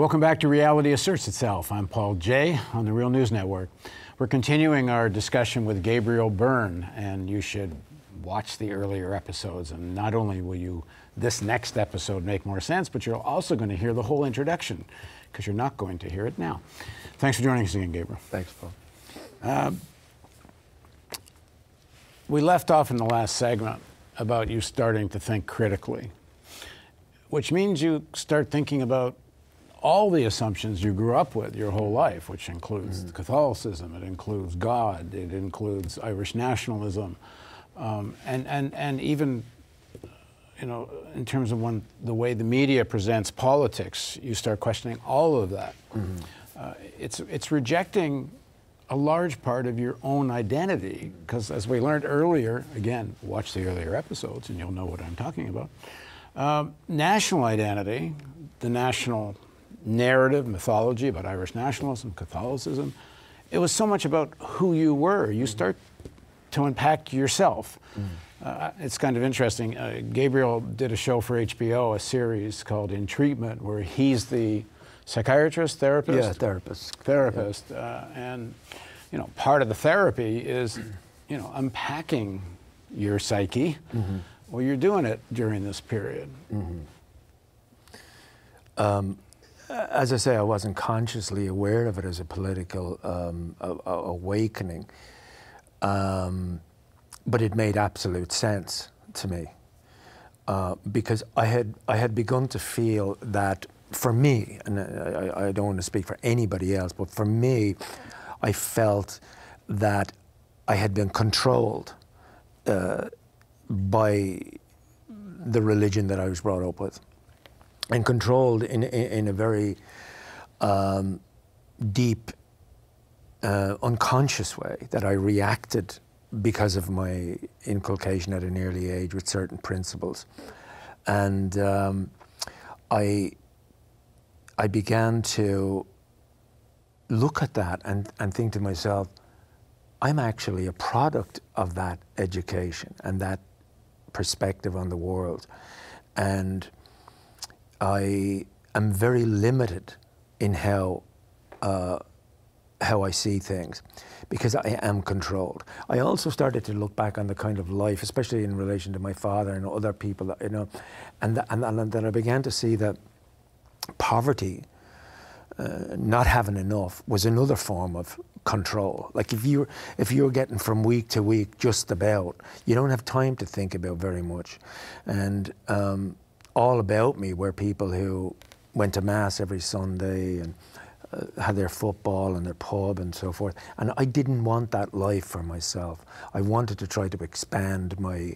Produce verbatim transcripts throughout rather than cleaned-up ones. Welcome back to Reality Asserts Itself. I'm Paul Jay on The Real News Network. We're continuing our discussion with Gabriel Byrne, and you should watch the earlier episodes, and not only will you this next episode make more sense, but you're also going to hear the whole introduction, because you're not going to hear it now. Thanks for joining us again, Gabriel. Thanks, Paul. Uh, we left off in the last segment about you starting to think critically, which means you start thinking about all the assumptions you grew up with your whole life, which includes mm. Catholicism, it includes God, it includes Irish nationalism, um, and, and, and even, you know, in terms of one, the way the media presents politics, you start questioning all of that. Mm-hmm. uh, it's, it's rejecting a large part of your own identity, because as we learned earlier, again, watch the earlier episodes and you'll know what I'm talking about, um, national identity, the national narrative, mythology about Irish nationalism, Catholicism. It was so much about who you were. You start to unpack yourself. Mm. Uh, it's kind of interesting. Uh, Gabriel did a show for H B O, a series called In Treatment, where he's the psychiatrist, therapist? Yeah, therapist. Therapist. Yeah. Uh, and, you know, part of the therapy is, you know, unpacking your psyche. Mm-hmm. Well, you're doing it during this period. Mm-hmm. um, As I say, I wasn't consciously aware of it as a political um, a, a awakening, um, but it made absolute sense to me uh, because I had I had begun to feel that for me, and I, I don't want to speak for anybody else, but for me, I felt that I had been controlled uh, by the religion that I was brought up with. And controlled in, in, in a very um, deep, uh, unconscious way, that I reacted because of my inculcation at an early age with certain principles. And um, I, I began to look at that and, and think to myself, I'm actually a product of that education and that perspective on the world. And I am very limited in how, uh, how I see things, because I am controlled. I also started to look back on the kind of life, especially in relation to my father and other people, that, you know, and, the, and, and then I began to see that poverty, uh, not having enough, was another form of control. Like if you're, if you're getting from week to week just about, you don't have time to think about very much. And, um, all about me were people who went to mass every Sunday and uh, had their football and their pub and so forth. And I didn't want that life for myself. I wanted to try to expand my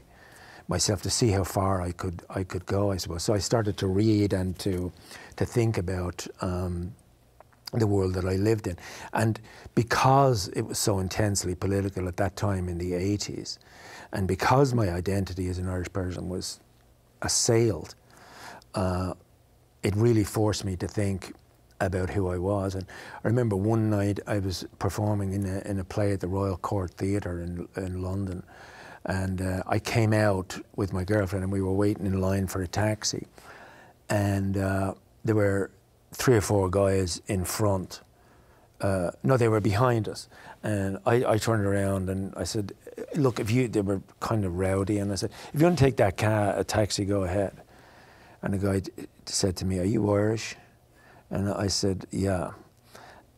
myself to see how far I could I could go, I suppose. So I started to read and to to think about um, the world that I lived in. And because it was so intensely political at that time in the eighties, and because my identity as an Irish person was assailed, Uh, it really forced me to think about who I was. And I remember one night I was performing in a, in a play at the Royal Court Theatre in, in London. And uh, I came out with my girlfriend and we were waiting in line for a taxi. And uh, there were three or four guys in front. Uh, no, they were behind us. And I, I turned around and I said, look, if you, they were kind of rowdy. And I said, if you want to take that car, a taxi, go ahead. And the guy said to me, are you Irish? And I said, yeah.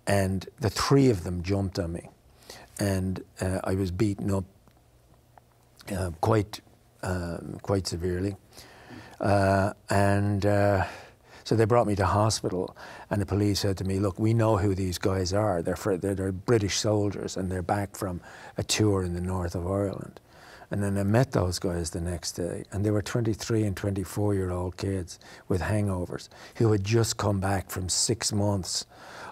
And the three of them jumped on me. And uh, I was beaten up uh, quite, um, quite severely. Uh, and uh, so they brought me to hospital. And the police said to me, look, we know who these guys are. They're, for, they're, they're British soldiers, and they're back from a tour in the north of Ireland. And then I met those guys the next day, and they were twenty-three and twenty-four-year-old kids with hangovers who had just come back from six months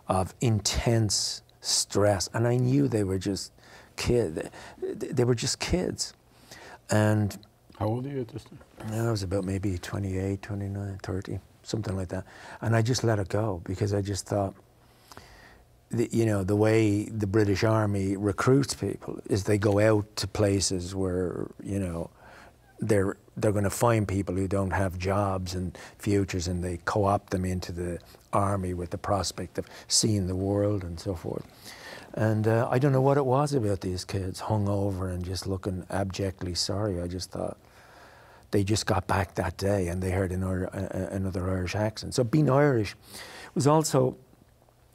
of intense stress. And I knew they were just kids. They were just kids. And how old are you at this time? I was about maybe twenty-eight, twenty-nine, thirty, something like that. And I just let it go, because I just thought, The, you know, the way the British Army recruits people is they go out to places where, you know, they're they're going to find people who don't have jobs and futures, and they co-opt them into the army with the prospect of seeing the world and so forth. And uh, I don't know what it was about these kids, hungover and just looking abjectly sorry. I just thought they just got back that day and they heard another, uh, another Irish accent. So being Irish was also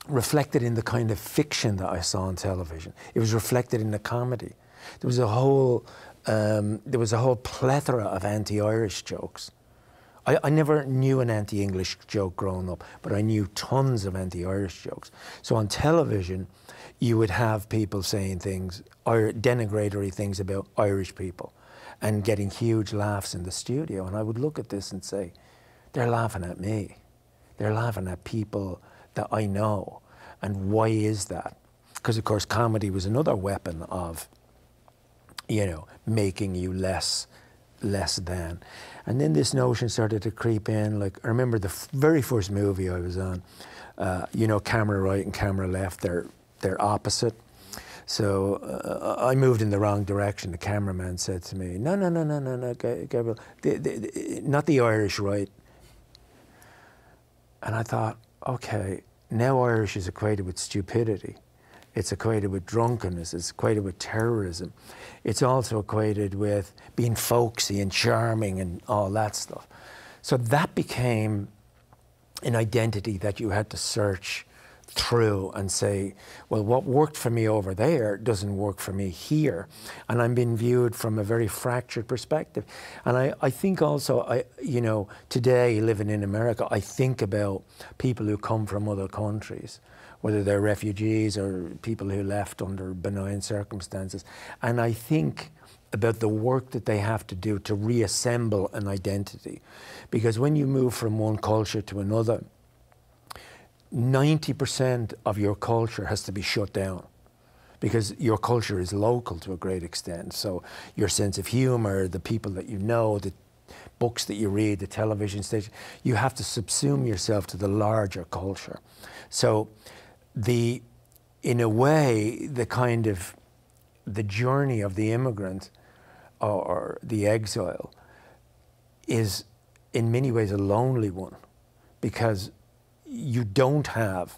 reflected in the kind of fiction that I saw on television. It was reflected in the comedy. There was a whole, um, there was a whole plethora of anti-Irish jokes. I, I never knew an anti-English joke growing up, but I knew tons of anti-Irish jokes. So on television, you would have people saying things, or denigratory things about Irish people, and getting huge laughs in the studio. And I would look at this and say, they're laughing at me. They're laughing at people that I know. And why is that? Because of course, comedy was another weapon of, you know, making you less, less than. And then this notion started to creep in. Like, I remember the very first movie I was on, uh, you know, camera right and camera left, they're, they're opposite. So uh, I moved in the wrong direction. The cameraman said to me, no, no, no, no, no, no, Gabriel, the, the, the, not the Irish right. And I thought, okay, now Irish is equated with stupidity. It's equated with drunkenness. It's equated with terrorism. It's also equated with being folksy and charming and all that stuff. So that became an identity that you had to search through and say, well, what worked for me over there doesn't work for me here. And I'm being viewed from a very fractured perspective. And I, I think also, I, you know, today living in America, I think about people who come from other countries, whether they're refugees or people who left under benign circumstances. And I think about the work that they have to do to reassemble an identity. Because when you move from one culture to another, ninety percent of your culture has to be shut down because your culture is local to a great extent. So your sense of humor, the people that you know, the books that you read, the television station, you have to subsume yourself to the larger culture. So the, in a way, the kind of, the journey of the immigrant or the exile is in many ways a lonely one because you don't have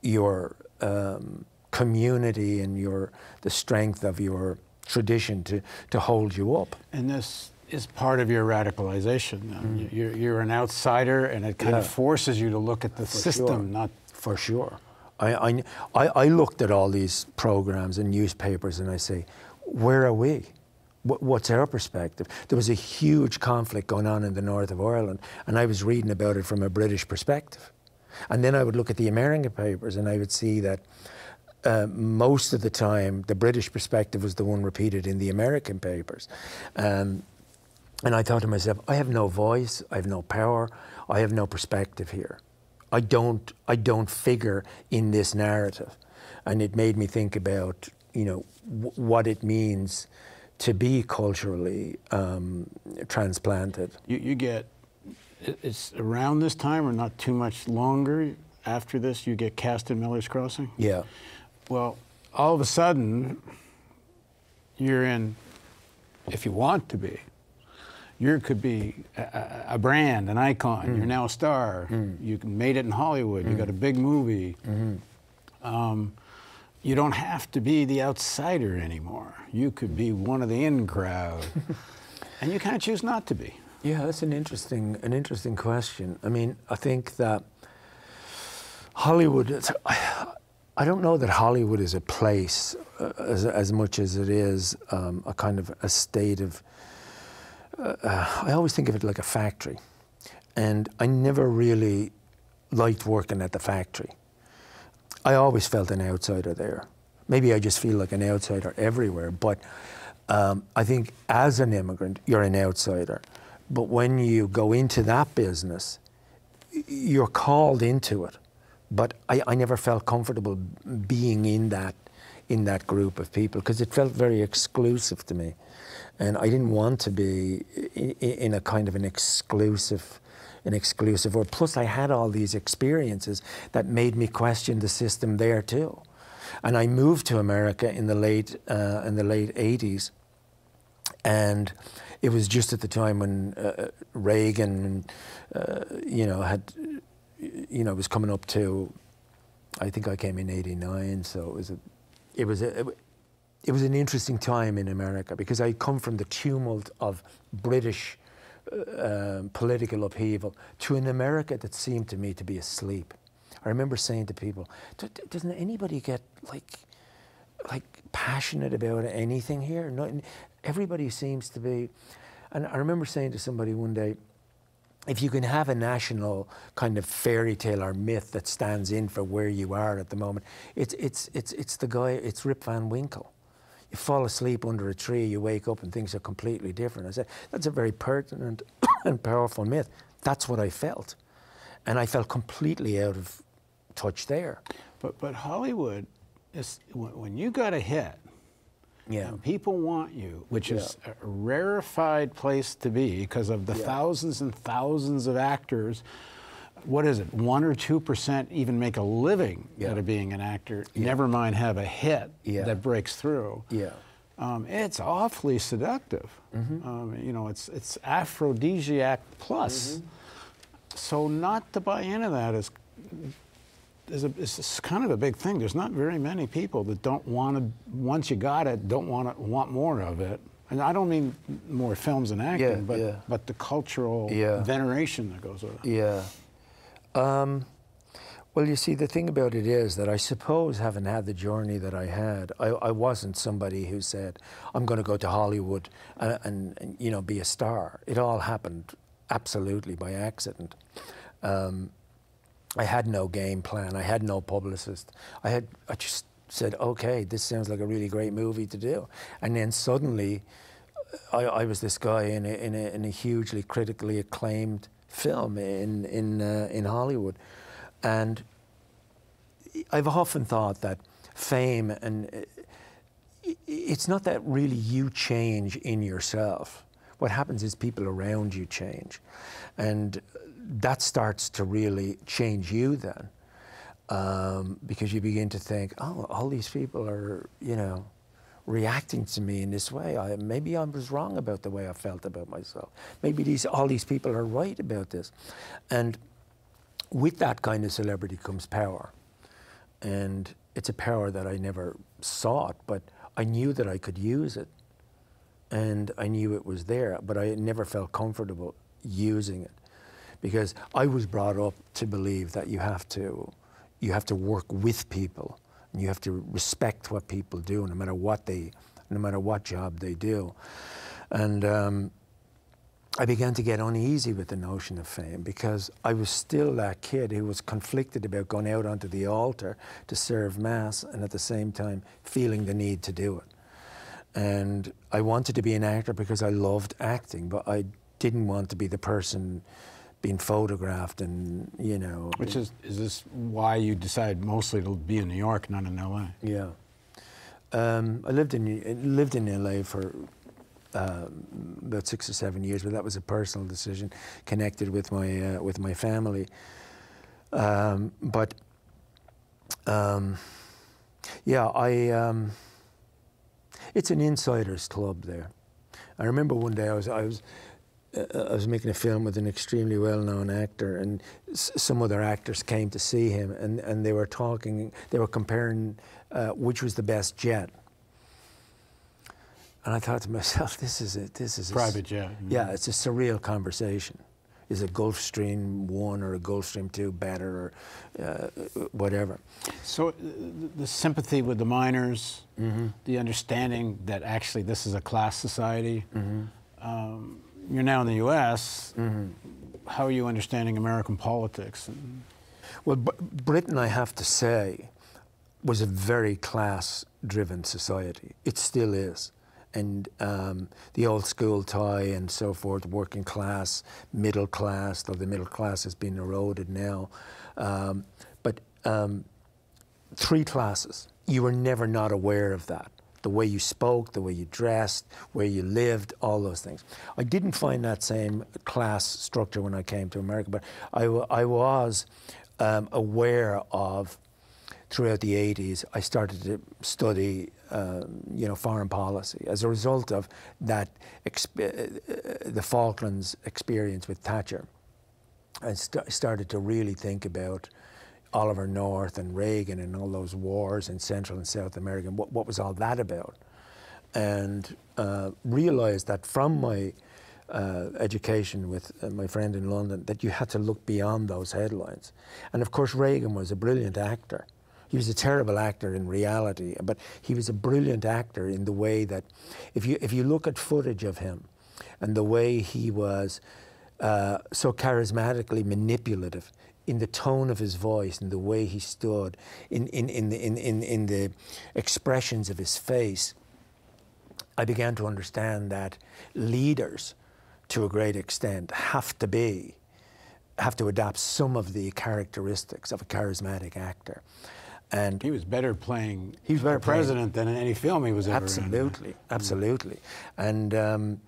your um, community and your the strength of your tradition to, to hold you up. And this is part of your radicalization. Mm. You're, you're an outsider, and it kind yeah. of forces you to look at the For system, sure. not... For sure. I, I, I, I looked at all these programs and newspapers, and I say, where are we? What's our perspective? There was a huge conflict going on in the north of Ireland, and I was reading about it from a British perspective. And then I would look at the American papers and I would see that uh, most of the time the British perspective was the one repeated in the American papers. Um, and I thought to myself, I have no voice, I have no power, I have no perspective here. I don't, I don't figure in this narrative. And it made me think about, you know, w what it means to be culturally um, transplanted. You, you get... It's around this time, or not too much longer after this, you get cast in Miller's Crossing? Yeah. Well, all of a sudden, you're in, if you want to be, you could be a, a brand, an icon. Mm. You're now a star. Mm. You made it in Hollywood. Mm. You got a big movie. Mm-hmm. um, you don't have to be the outsider anymore. You could be one of the in crowd. And you kind of choose not to be. Yeah, that's an interesting, an interesting question. I mean, I think that Hollywood, it's, I don't know that Hollywood is a place uh, as, as much as it is um, a kind of a state of, uh, uh, I always think of it like a factory. And I never really liked working at the factory. I always felt an outsider there. Maybe I just feel like an outsider everywhere, but um, I think as an immigrant, you're an outsider. But when you go into that business, you're called into it. But I, I never felt comfortable being in that, in that group of people because it felt very exclusive to me. And I didn't want to be in, in a kind of an exclusive, an exclusive world. Plus I had all these experiences that made me question the system there too. And I moved to America in the late, uh, in the late eighties. and it was just at the time when uh, Reagan, uh, you know, had, you know, was coming up to. I think I came in eighty-nine, so it was a, it was a, it was an interesting time in America, because I come from the tumult of British uh, political upheaval to an America that seemed to me to be asleep. I remember saying to people, doesn't anybody get like, like passionate about anything here? Not, everybody seems to be, and I remember saying to somebody one day, if you can have a national kind of fairy tale or myth that stands in for where you are at the moment, it's, it's, it's, it's the guy, it's Rip Van Winkle. You fall asleep under a tree, you wake up and things are completely different. I said, that's a very pertinent and powerful myth. That's what I felt. And I felt completely out of touch there. But, but Hollywood, is, when you got a hit, yeah, and people want you, which yeah. is a rarefied place to be because of the yeah. thousands and thousands of actors. What is it? One or two percent even make a living yeah. out of being an actor. Yeah. Never mind have a hit yeah. that breaks through. Yeah, um, it's awfully seductive. Mm-hmm. um, you know, it's it's aphrodisiac plus. Mm-hmm. So not to buy into that is is a, it's kind of a big thing. There's not very many people that don't want to, once you got it, don't want to want more of it. And I don't mean more films and acting, yeah, but yeah. but the cultural yeah. veneration that goes with it. Yeah. Um, well, you see, the thing about it is that I suppose, having had the journey that I had, I, I wasn't somebody who said, I'm going to go to Hollywood and, and, and you know, be a star. It all happened absolutely by accident. Um, I had no game plan. I had no publicist. I had. I just said, "Okay, this sounds like a really great movie to do." And then suddenly, I, I was this guy in a, in, a, in a hugely critically acclaimed film in in uh, in Hollywood. And I've often thought that fame and it's not that really you change in yourself. What happens is people around you change, and that starts to really change you then, um, because you begin to think, oh, all these people are, you know, reacting to me in this way. I, maybe I was wrong about the way I felt about myself. Maybe these, all these people are right about this. And with that kind of celebrity comes power. And it's a power that I never sought, but I knew that I could use it. And I knew it was there, but I never felt comfortable using it. Because I was brought up to believe that you have to, you have to work with people, and you have to respect what people do, no matter what they, no matter what job they do. And um, I began to get uneasy with the notion of fame, because I was still that kid who was conflicted about going out onto the altar to serve mass, and at the same time feeling the need to do it. And I wanted to be an actor because I loved acting, but I didn't want to be the person being photographed and, you know. Which is, is this why you decided mostly to be in New York, not in L A? Yeah. Um, I lived in, lived in L A for uh, about six or seven years, but that was a personal decision connected with my, uh, with my family. Um, but, um, yeah, I, um, it's an insider's club there. I remember one day I was, I was, I was making a film with an extremely well-known actor, and s some other actors came to see him, and, and they were talking, they were comparing uh, which was the best jet. And I thought to myself, this is a... This is private a, jet. Mm-hmm. Yeah, it's a surreal conversation. Is a Gulfstream one or a Gulfstream two better or uh, whatever? So the sympathy with the miners, mm-hmm. the understanding that actually this is a class society, mm-hmm. um, you're now in the U S Mm-hmm. How are you understanding American politics? Well, B Britain, I have to say, was a very class-driven society. It still is. And um, the old school tie and so forth, working class, middle class, though the middle class has been eroded now. Um, but um, three classes. You were never not aware of that. The way you spoke, the way you dressed, where you lived, all those things. I didn't find that same class structure when I came to America, but I, w I was um, aware of throughout the eighties, I started to study, um, you know, foreign policy. As a result of that, exp uh, the Falklands experience with Thatcher, I st started to really think about Oliver North and Reagan and all those wars in Central and South America. What, what was all that about? And uh, realized that from my uh, education with uh, my friend in London, that you had to look beyond those headlines. And of course, Reagan was a brilliant actor. He was a terrible actor in reality, but he was a brilliant actor in the way that, if you, if you look at footage of him and the way he was uh, so charismatically manipulative, in the tone of his voice, in the way he stood, in, in, in, the, in, in, in the expressions of his face, I began to understand that leaders, to a great extent, have to be, have to adapt some of the characteristics of a charismatic actor. And he was better playing he was better the president playing. than in any film he was ever in. Absolutely, absolutely. And, um,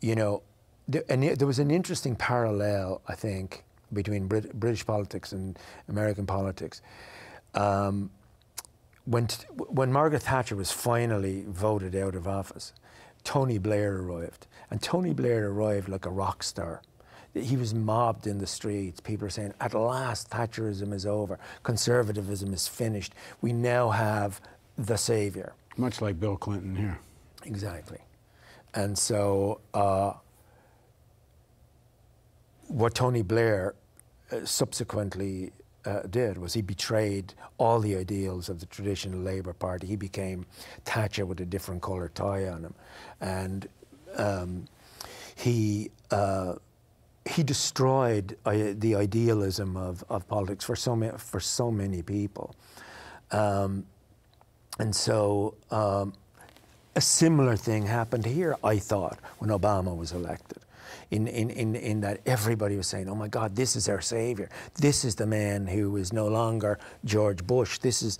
you know, there, and there was an interesting parallel, I think, between Brit British politics and American politics. Um, when, t when Margaret Thatcher was finally voted out of office, Tony Blair arrived. And Tony Blair arrived like a rock star. He was mobbed in the streets. People are saying, at last, Thatcherism is over. Conservatism is finished. We now have the savior. Much like Bill Clinton here. Exactly. And so, uh, what Tony Blair uh, subsequently uh, did was he betrayed all the ideals of the traditional Labour Party. He became Thatcher with a different colour tie on him. And um, he, uh, he destroyed uh, the idealism of, of politics for so, ma for so many people. Um, and so um, a similar thing happened here, I thought, when Obama was elected. In, in, in, in that everybody was saying, oh my God, this is our savior. This is the man who is no longer George Bush. This is,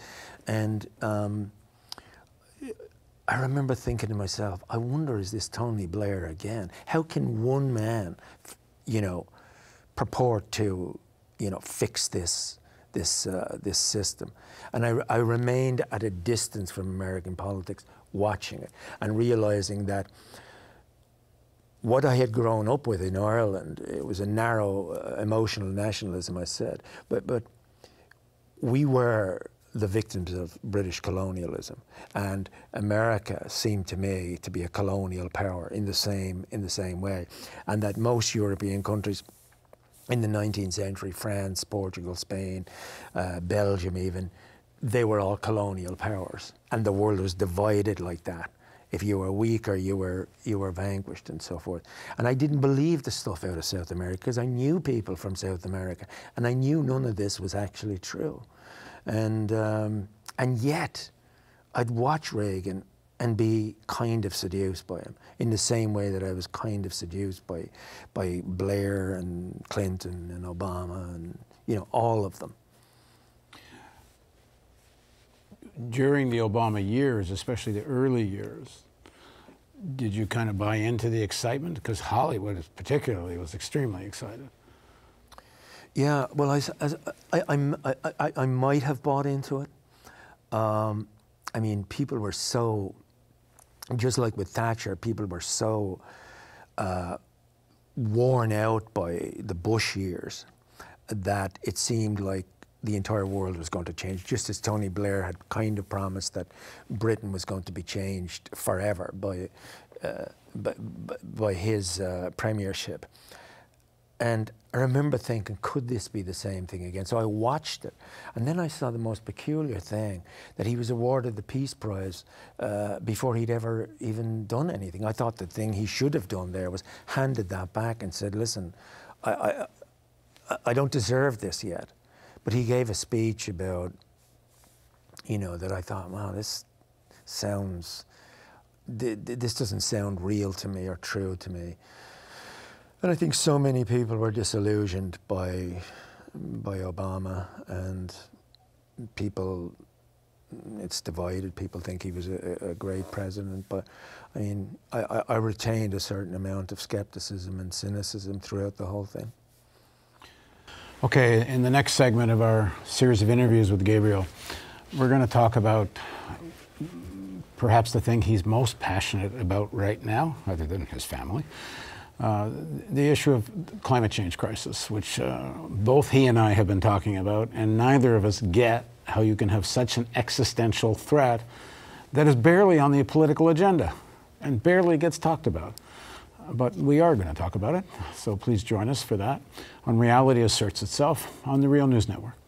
and um, I remember thinking to myself, I wonder, is this Tony Blair again? How can one man, you know, purport to, you know, fix this, this, uh, this system? And I, I remained at a distance from American politics, watching it and realizing that what I had grown up with in Ireland, it was a narrow, uh, emotional nationalism, I said, but, but we were the victims of British colonialism, and America seemed to me to be a colonial power in the same, in the same way, and that most European countries in the nineteenth century, France, Portugal, Spain, uh, Belgium even, they were all colonial powers, and the world was divided like that. If you were weaker, you were, you were vanquished and so forth. And I didn't believe the stuff out of South America because I knew people from South America and I knew none of this was actually true. And, um, and yet, I'd watch Reagan and be kind of seduced by him in the same way that I was kind of seduced by, by Blair and Clinton and Obama and, you know, all of them. During the Obama years, especially the early years, did you kind of buy into the excitement? Because Hollywood particularly was extremely excited. Yeah, well, I, I, I, I, I might have bought into it. Um, I mean, people were so, just like with Thatcher, people were so uh, worn out by the Bush years that it seemed like the entire world was going to change, just as Tony Blair had kind of promised that Britain was going to be changed forever by, uh, by, by his uh, premiership. And I remember thinking, could this be the same thing again? So I watched it, and then I saw the most peculiar thing, that he was awarded the Peace Prize uh, before he'd ever even done anything. I thought the thing he should have done there was handed that back and said, listen, I, I, I don't deserve this yet. But he gave a speech about, you know, that I thought, wow, this sounds, this doesn't sound real to me or true to me. And I think so many people were disillusioned by, by Obama, and people, it's divided. People think he was a, a great president, but I mean, I, I retained a certain amount of skepticism and cynicism throughout the whole thing. Okay, in the next segment of our series of interviews with Gabriel, We're going to talk about perhaps the thing he's most passionate about right now, other than his family, uh, the issue of climate change crisis, which uh, both he and I have been talking about, and neither of us get how you can have such an existential threat that is barely on the political agenda and barely gets talked about. But we are going to talk about it, so please join us for that on Reality Asserts Itself on The Real News Network.